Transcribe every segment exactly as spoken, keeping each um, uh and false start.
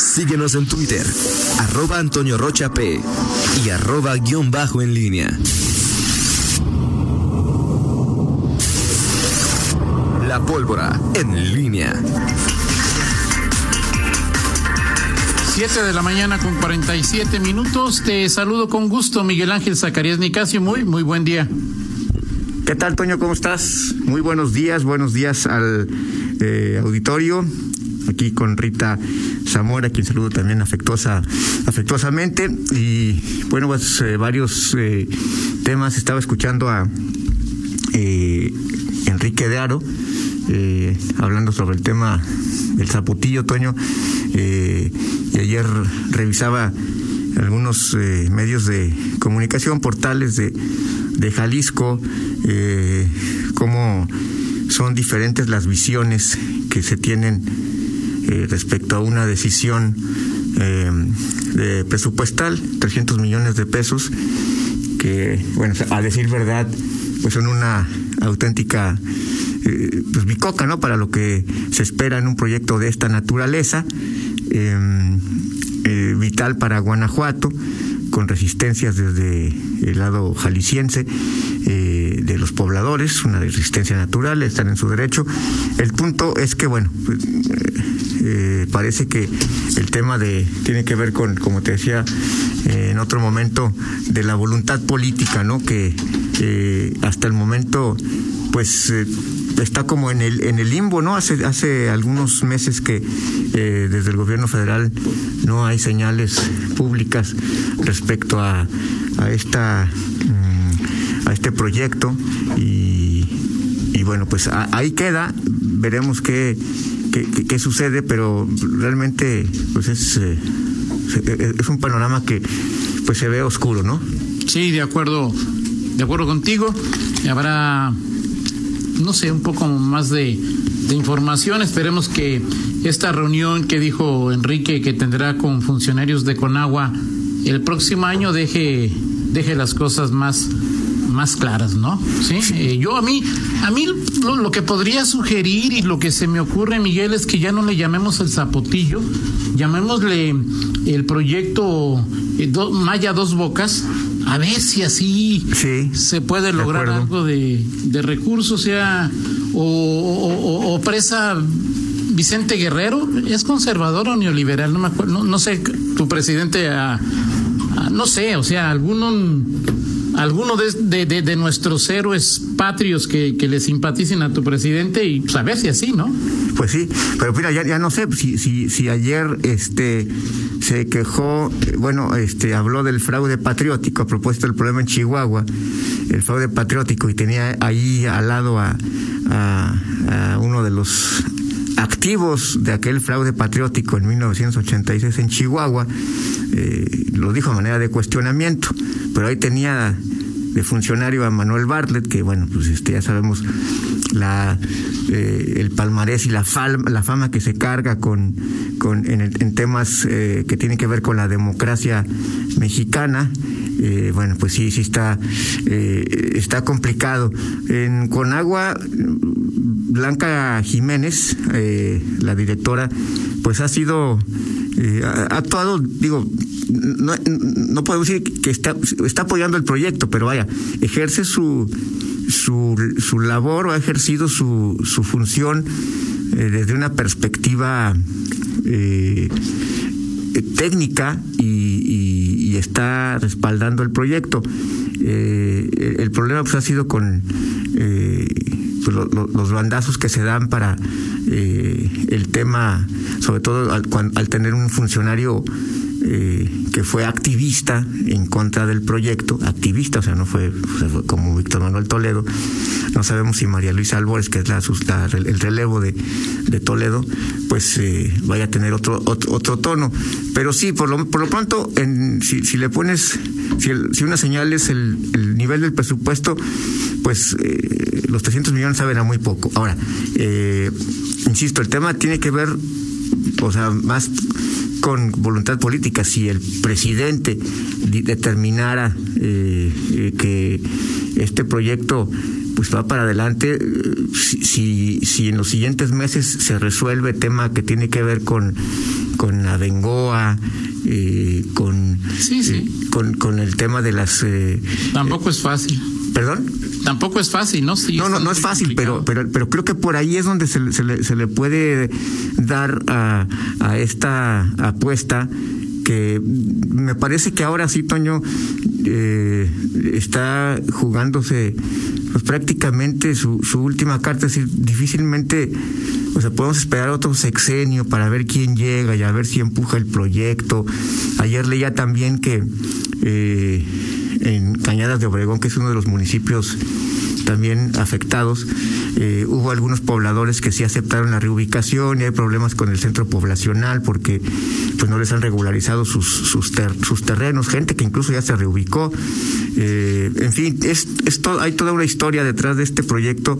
Síguenos en Twitter, arroba Antonio Rocha P y arroba guión bajo en línea. La pólvora en línea. Siete de la mañana con cuarenta y siete minutos. Te saludo con gusto, Miguel Ángel Zacarías Nicasio. Muy, muy buen día. ¿Qué tal, Toño? ¿Cómo estás? Muy buenos días, buenos días al eh, auditorio. Aquí con Rita Zamora, quien saludo también afectuosa, afectuosamente. Y bueno, pues eh, varios eh, temas. Estaba escuchando a eh, Enrique de Aro, eh, hablando sobre el tema del zapotillo, Toño. Eh, y ayer revisaba algunos eh, medios de comunicación, portales de, de Jalisco, eh, cómo son diferentes las visiones que se tienen eh, respecto a una decisión eh, de presupuestal, trescientos millones de pesos, que, bueno, a decir verdad, pues son una auténtica eh, pues bicoca, ¿no?, para lo que se espera en un proyecto de esta naturaleza, eh, eh, vital para Guanajuato, con resistencias desde el lado jalisciense eh, de los pobladores, una resistencia natural, están en su derecho. El punto es que, bueno, pues, eh, parece que el tema de tiene que ver con, como te decía eh, en otro momento, de la voluntad política, ¿no?, que eh, hasta el momento, pues... Eh, está como en el en el limbo, ¿no? Hace hace algunos meses que eh, desde el gobierno federal no hay señales públicas respecto a a esta a este proyecto y, y bueno, pues a, ahí queda. Veremos qué qué, qué qué sucede, pero realmente pues es eh, es un panorama que pues se ve oscuro, ¿no? Sí, de acuerdo, de acuerdo contigo. Habrá, no sé, un poco más de, de información. Esperemos que esta reunión que dijo Enrique que tendrá con funcionarios de Conagua el próximo año deje deje las cosas más más claras, ¿no? Sí. Eh, yo a mí a mí lo, lo que podría sugerir y lo que se me ocurre, Miguel, es que ya no le llamemos el zapotillo, llamémosle el proyecto eh, do, Maya Dos Bocas. A ver si así sí, se puede lograr de algo de, de recursos, sea o, o, o presa Vicente Guerrero, es conservador o neoliberal, no me acuerdo, no, no sé, tu presidente, a, a, no sé, o sea, alguno, alguno de, de, de, de nuestros héroes patrios que, que le simpaticen a tu presidente y pues, a ver si así, ¿no? Pues sí, pero mira, ya, ya no sé si, si, si ayer este se quejó, bueno, este habló del fraude patriótico a propósito del problema en Chihuahua, el fraude patriótico, y tenía ahí al lado a, a, a uno de los activos de aquel fraude patriótico en mil novecientos ochenta y seis en Chihuahua, eh, lo dijo a manera de cuestionamiento, pero ahí tenía de funcionario a Manuel Bartlett, que bueno, pues este ya sabemos la eh, el palmarés y la fama, la fama que se carga con con en, el, en temas eh, que tienen que ver con la democracia mexicana. Eh, bueno, pues sí, sí está eh, está complicado. En Conagua, Blanca Jiménez, eh, la directora, pues ha sido eh, ha actuado, digo, no, no podemos decir que está está apoyando el proyecto, pero vaya, ejerce su su su labor o ha ejercido su su función eh, desde una perspectiva eh, técnica y, y, y está respaldando el proyecto. Eh, el problema pues ha sido con eh, pues, lo, lo, los bandazos que se dan para eh, el tema, sobre todo al, al tener un funcionario Eh, que fue activista en contra del proyecto, activista, o sea, no fue, fue como Víctor Manuel Toledo. No sabemos si María Luisa Albores, que es la, la el relevo de, de Toledo, pues eh, vaya a tener otro, otro otro tono. Pero sí, por lo por lo pronto, en, si, si le pones, si, el, si una señal es el, el nivel del presupuesto, pues eh, los trescientos millones saben a muy poco. Ahora, eh, insisto, el tema tiene que ver, o sea, más con voluntad política. Si el presidente determinara eh, eh, que este proyecto pues va para adelante, si, si si en los siguientes meses se resuelve tema que tiene que ver con con Abengoa, eh, con, sí, sí. Eh, con con el tema de las... Eh, Tampoco eh, es fácil. ¿Perdón? Tampoco es fácil, ¿no? Sí, no, no, no es fácil, pero, pero pero creo que por ahí es donde se, se, le, se le puede dar a, a esta apuesta que me parece que ahora sí, Toño, eh, está jugándose pues prácticamente su, su última carta. Es decir, difícilmente, o sea, podemos esperar otro sexenio para ver quién llega y a ver si empuja el proyecto. Ayer leía también que eh, en Cañadas de Obregón, que es uno de los municipios también afectados, eh, hubo algunos pobladores que sí aceptaron la reubicación y hay problemas con el centro poblacional porque pues no les han regularizado sus sus, ter, sus terrenos, gente que incluso ya se reubicó. Eh, en fin, es, es to, hay toda una historia detrás de este proyecto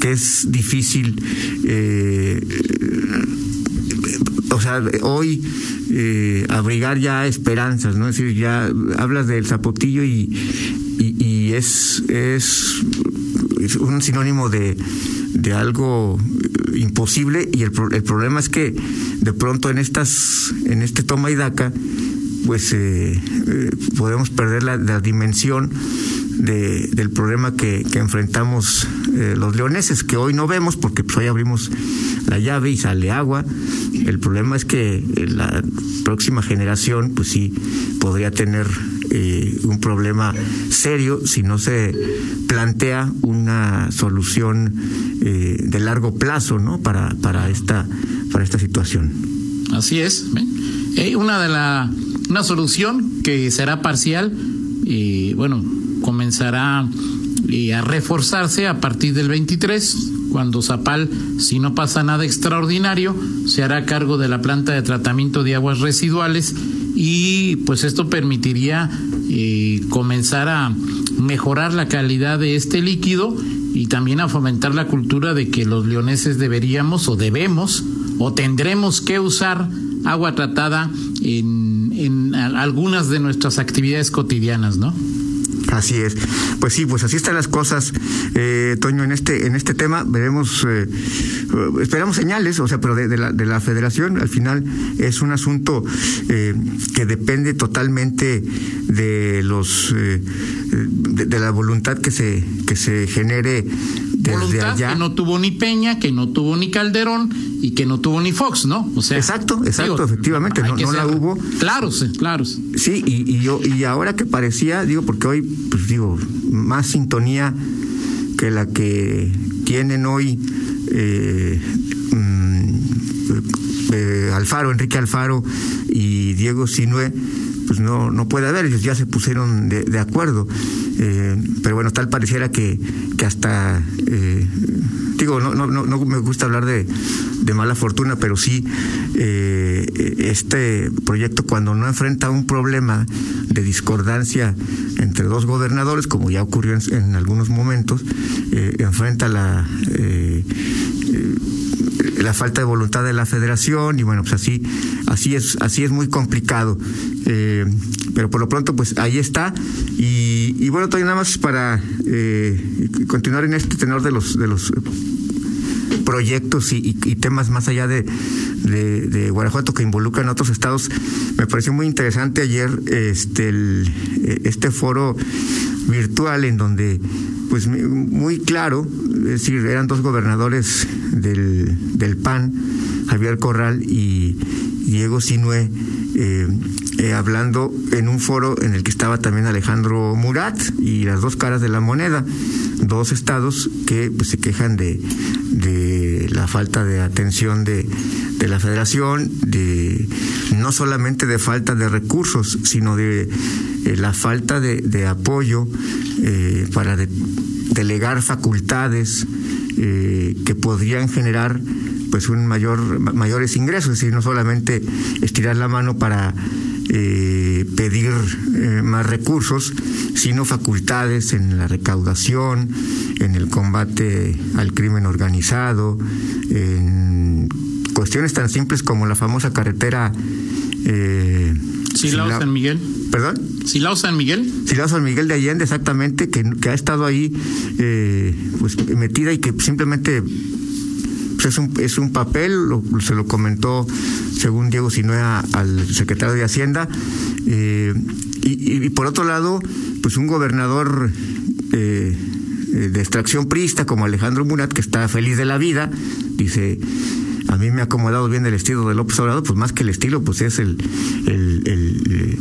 que es difícil. Eh, o sea, hoy eh, abrigar ya esperanzas, ¿no? Es decir, ya hablas del zapotillo y, y, y es... es es un sinónimo de, de algo imposible, y el, el problema es que de pronto en estas en este toma y daca pues eh, eh, podemos perder la, la dimensión de, del problema que, que enfrentamos eh, los leoneses, que hoy no vemos porque pues, hoy abrimos la llave y sale agua. El problema es que la próxima generación pues sí podría tener eh, un problema serio si no se plantea una solución eh, de largo plazo, ¿no? Para para esta para esta situación. Así es. Eh, una de la una solución que será parcial y eh, bueno comenzará eh, a reforzarse a partir del veintitrés. Cuando Zapal, si no pasa nada extraordinario, se hará cargo de la planta de tratamiento de aguas residuales y pues esto permitiría eh, comenzar a mejorar la calidad de este líquido y también a fomentar la cultura de que los leoneses deberíamos o debemos o tendremos que usar agua tratada en, en algunas de nuestras actividades cotidianas, ¿no? Así es. Pues sí, pues así están las cosas, eh, Toño, en este en este tema. Veremos, eh, esperamos señales, o sea, pero de, de, la, de la Federación. Al final es un asunto eh, que depende totalmente de los eh, de, de la voluntad que se que se genere desde voluntad allá. Que no tuvo ni Peña, que no tuvo ni Calderón y que no tuvo ni Fox, ¿no? O sea, exacto, exacto, digo, efectivamente, no, no la hubo. Claros, claros. Sí, y, y yo y ahora que parecía, digo, porque hoy pues digo, más sintonía que la que tienen hoy eh, eh, Alfaro, Enrique Alfaro y Diego Sinhue, pues no no puede haber, ellos ya se pusieron de, de acuerdo, eh, pero bueno, tal pareciera que, que hasta eh, digo, no, no, no me gusta hablar de, de mala fortuna, pero sí eh, este proyecto cuando no enfrenta un problema de discordancia entre dos gobernadores, como ya ocurrió en, en algunos momentos, eh, enfrenta la eh, eh, la falta de voluntad de la Federación y bueno, pues así así es así es muy complicado, eh, pero por lo pronto pues ahí está y, y bueno, todavía nada más para eh, continuar en este tenor de los de los proyectos y, y, y temas más allá de, de, de Guanajuato que involucran a otros estados. Me pareció muy interesante ayer este el, este foro virtual en donde pues muy claro, es decir, eran dos gobernadores del, del P A N, Javier Corral y Diego Sinhue, eh, eh, hablando en un foro en el que estaba también Alejandro Murat y las dos caras de la moneda, dos estados que pues, se quejan de, de la falta de atención de, de la Federación, de no solamente de falta de recursos, sino de eh, la falta de, de apoyo eh, para de, delegar facultades eh, que podrían generar pues un mayor mayores ingresos, es decir, no solamente estirar la mano para eh, pedir eh, más recursos, sino facultades en la recaudación, en el combate al crimen organizado, en cuestiones tan simples como la famosa carretera eh, Silao San Miguel. ¿Perdón? Silao San Miguel. Silao San Miguel de Allende, exactamente, que, que ha estado ahí eh, pues metida y que simplemente es un, es un papel, lo, se lo comentó, según Diego Sinhue, al secretario de Hacienda, eh, y, y por otro lado, pues un gobernador eh, de extracción priista como Alejandro Murat, que está feliz de la vida, dice: a mí me ha acomodado bien el estilo de López Obrador. Pues más que el estilo, pues es el, el, el, el,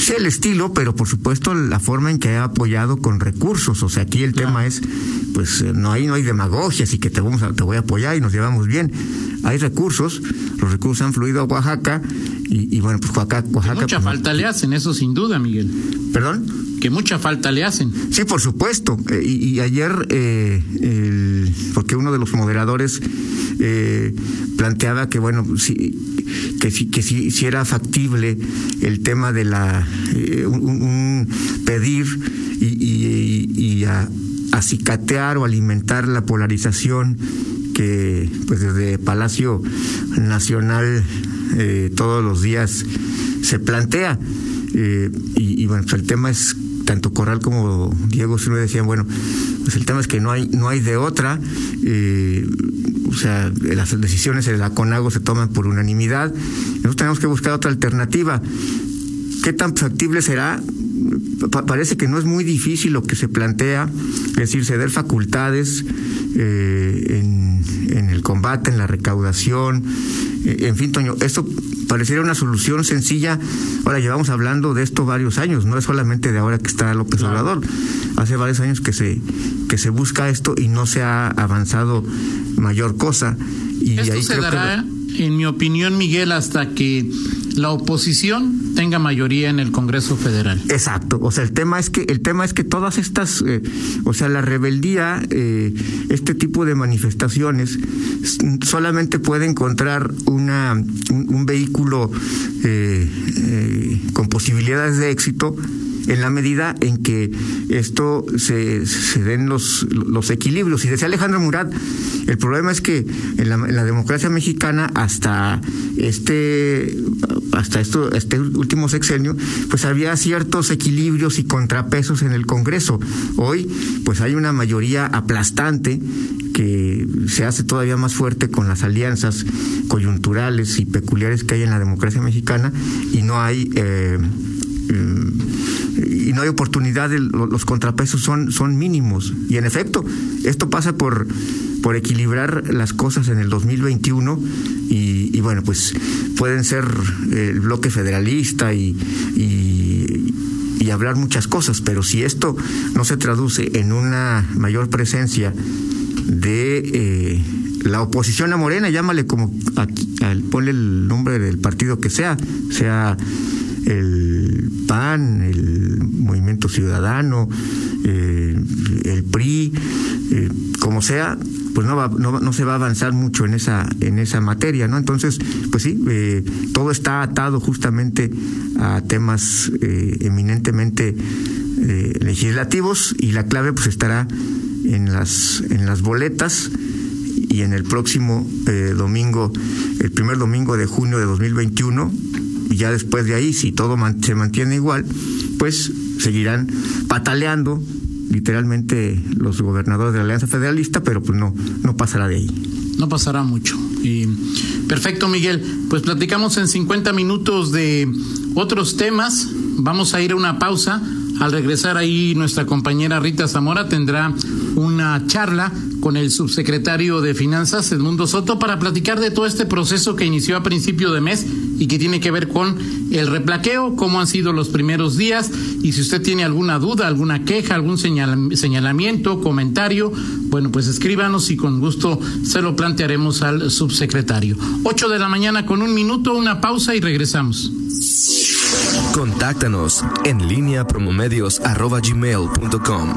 sí, el estilo, pero por supuesto la forma en que ha apoyado con recursos. O sea, aquí el claro. tema es, pues no hay, no hay demagogia, así que te vamos a, te voy a apoyar y nos llevamos bien. Hay recursos, los recursos han fluido a Oaxaca y, y bueno, pues Oaxaca... Oaxaca mucha pues, falta le hacen, eso sin duda, Miguel. ¿Perdón? Que mucha falta le hacen. Sí, por supuesto. Eh, y, y ayer, eh, el, porque uno de los moderadores eh, planteaba que, bueno, si, que, si, que si, si era factible el tema de la... Eh, un, un pedir y, y, y, y a, acicatear o alimentar la polarización que, pues desde Palacio Nacional eh, todos los días se plantea. Eh, y, y bueno, pues el tema es, tanto Corral como Diego Sinhue decían, bueno, pues el tema es que no hay, no hay de otra, eh, o sea, las decisiones de la Conago se toman por unanimidad, nosotros tenemos que buscar otra alternativa. ¿Qué tan factible será? Pa- parece que no es muy difícil lo que se plantea, es decir, ceder facultades eh, en, en el combate, en la recaudación, eh, en fin, Toño, esto pareciera una solución sencilla. Ahora, llevamos hablando de esto varios años, no es solamente de ahora que está López claro. Obrador. Hace varios años que se que se busca esto y no se ha avanzado mayor cosa. Y esto ahí se creo dará, que... en mi opinión, Miguel, hasta que la oposición tenga mayoría en el Congreso Federal. Exacto. O sea, el tema es que el tema es que todas estas, eh, o sea, la rebeldía, eh, este tipo de manifestaciones, solamente puede encontrar una un, un vehículo eh, eh, con posibilidades de éxito en la medida en que esto se, se den los, los equilibrios. Y decía Alejandro Murat, el problema es que en la, en la democracia mexicana hasta este hasta esto, este último sexenio, pues había ciertos equilibrios y contrapesos en el Congreso. Hoy, pues hay una mayoría aplastante que se hace todavía más fuerte con las alianzas coyunturales y peculiares que hay en la democracia mexicana, y no hay... Eh, y no hay oportunidad, los contrapesos son, son mínimos. Y en efecto, esto pasa por, por equilibrar las cosas en el dos mil veintiuno y, y bueno, pues pueden ser el bloque federalista y, y, y hablar muchas cosas, pero si esto no se traduce en una mayor presencia de... Eh, la oposición a Morena, llámale como aquí, al, ponle el nombre del partido que sea, sea el P A N, el Movimiento Ciudadano, eh, el P R I, eh, como sea, pues no va, no, no se va a avanzar mucho en esa, en esa materia, ¿no? Entonces, pues sí, eh, todo está atado justamente a temas eh, eminentemente eh, legislativos, y la clave pues estará en las, en las boletas. Y en el próximo eh, domingo, el primer domingo de junio de dos mil veintiuno, y ya después de ahí, si todo man- se mantiene igual, pues seguirán pataleando literalmente los gobernadores de la Alianza Federalista, pero pues no, no pasará de ahí. No pasará mucho. Y... Perfecto, Miguel. Pues platicamos en cincuenta minutos de otros temas. Vamos a ir a una pausa. Al regresar ahí, nuestra compañera Rita Zamora tendrá una charla con el subsecretario de Finanzas, Edmundo Soto, para platicar de todo este proceso que inició a principio de mes y que tiene que ver con el replaqueo, cómo han sido los primeros días, y si usted tiene alguna duda, alguna queja, algún señal, señalamiento, comentario, bueno, pues escríbanos y con gusto se lo plantearemos al subsecretario. Ocho de la mañana con un minuto, una pausa y regresamos. Contáctanos en línea promomedios arroba gmail punto com.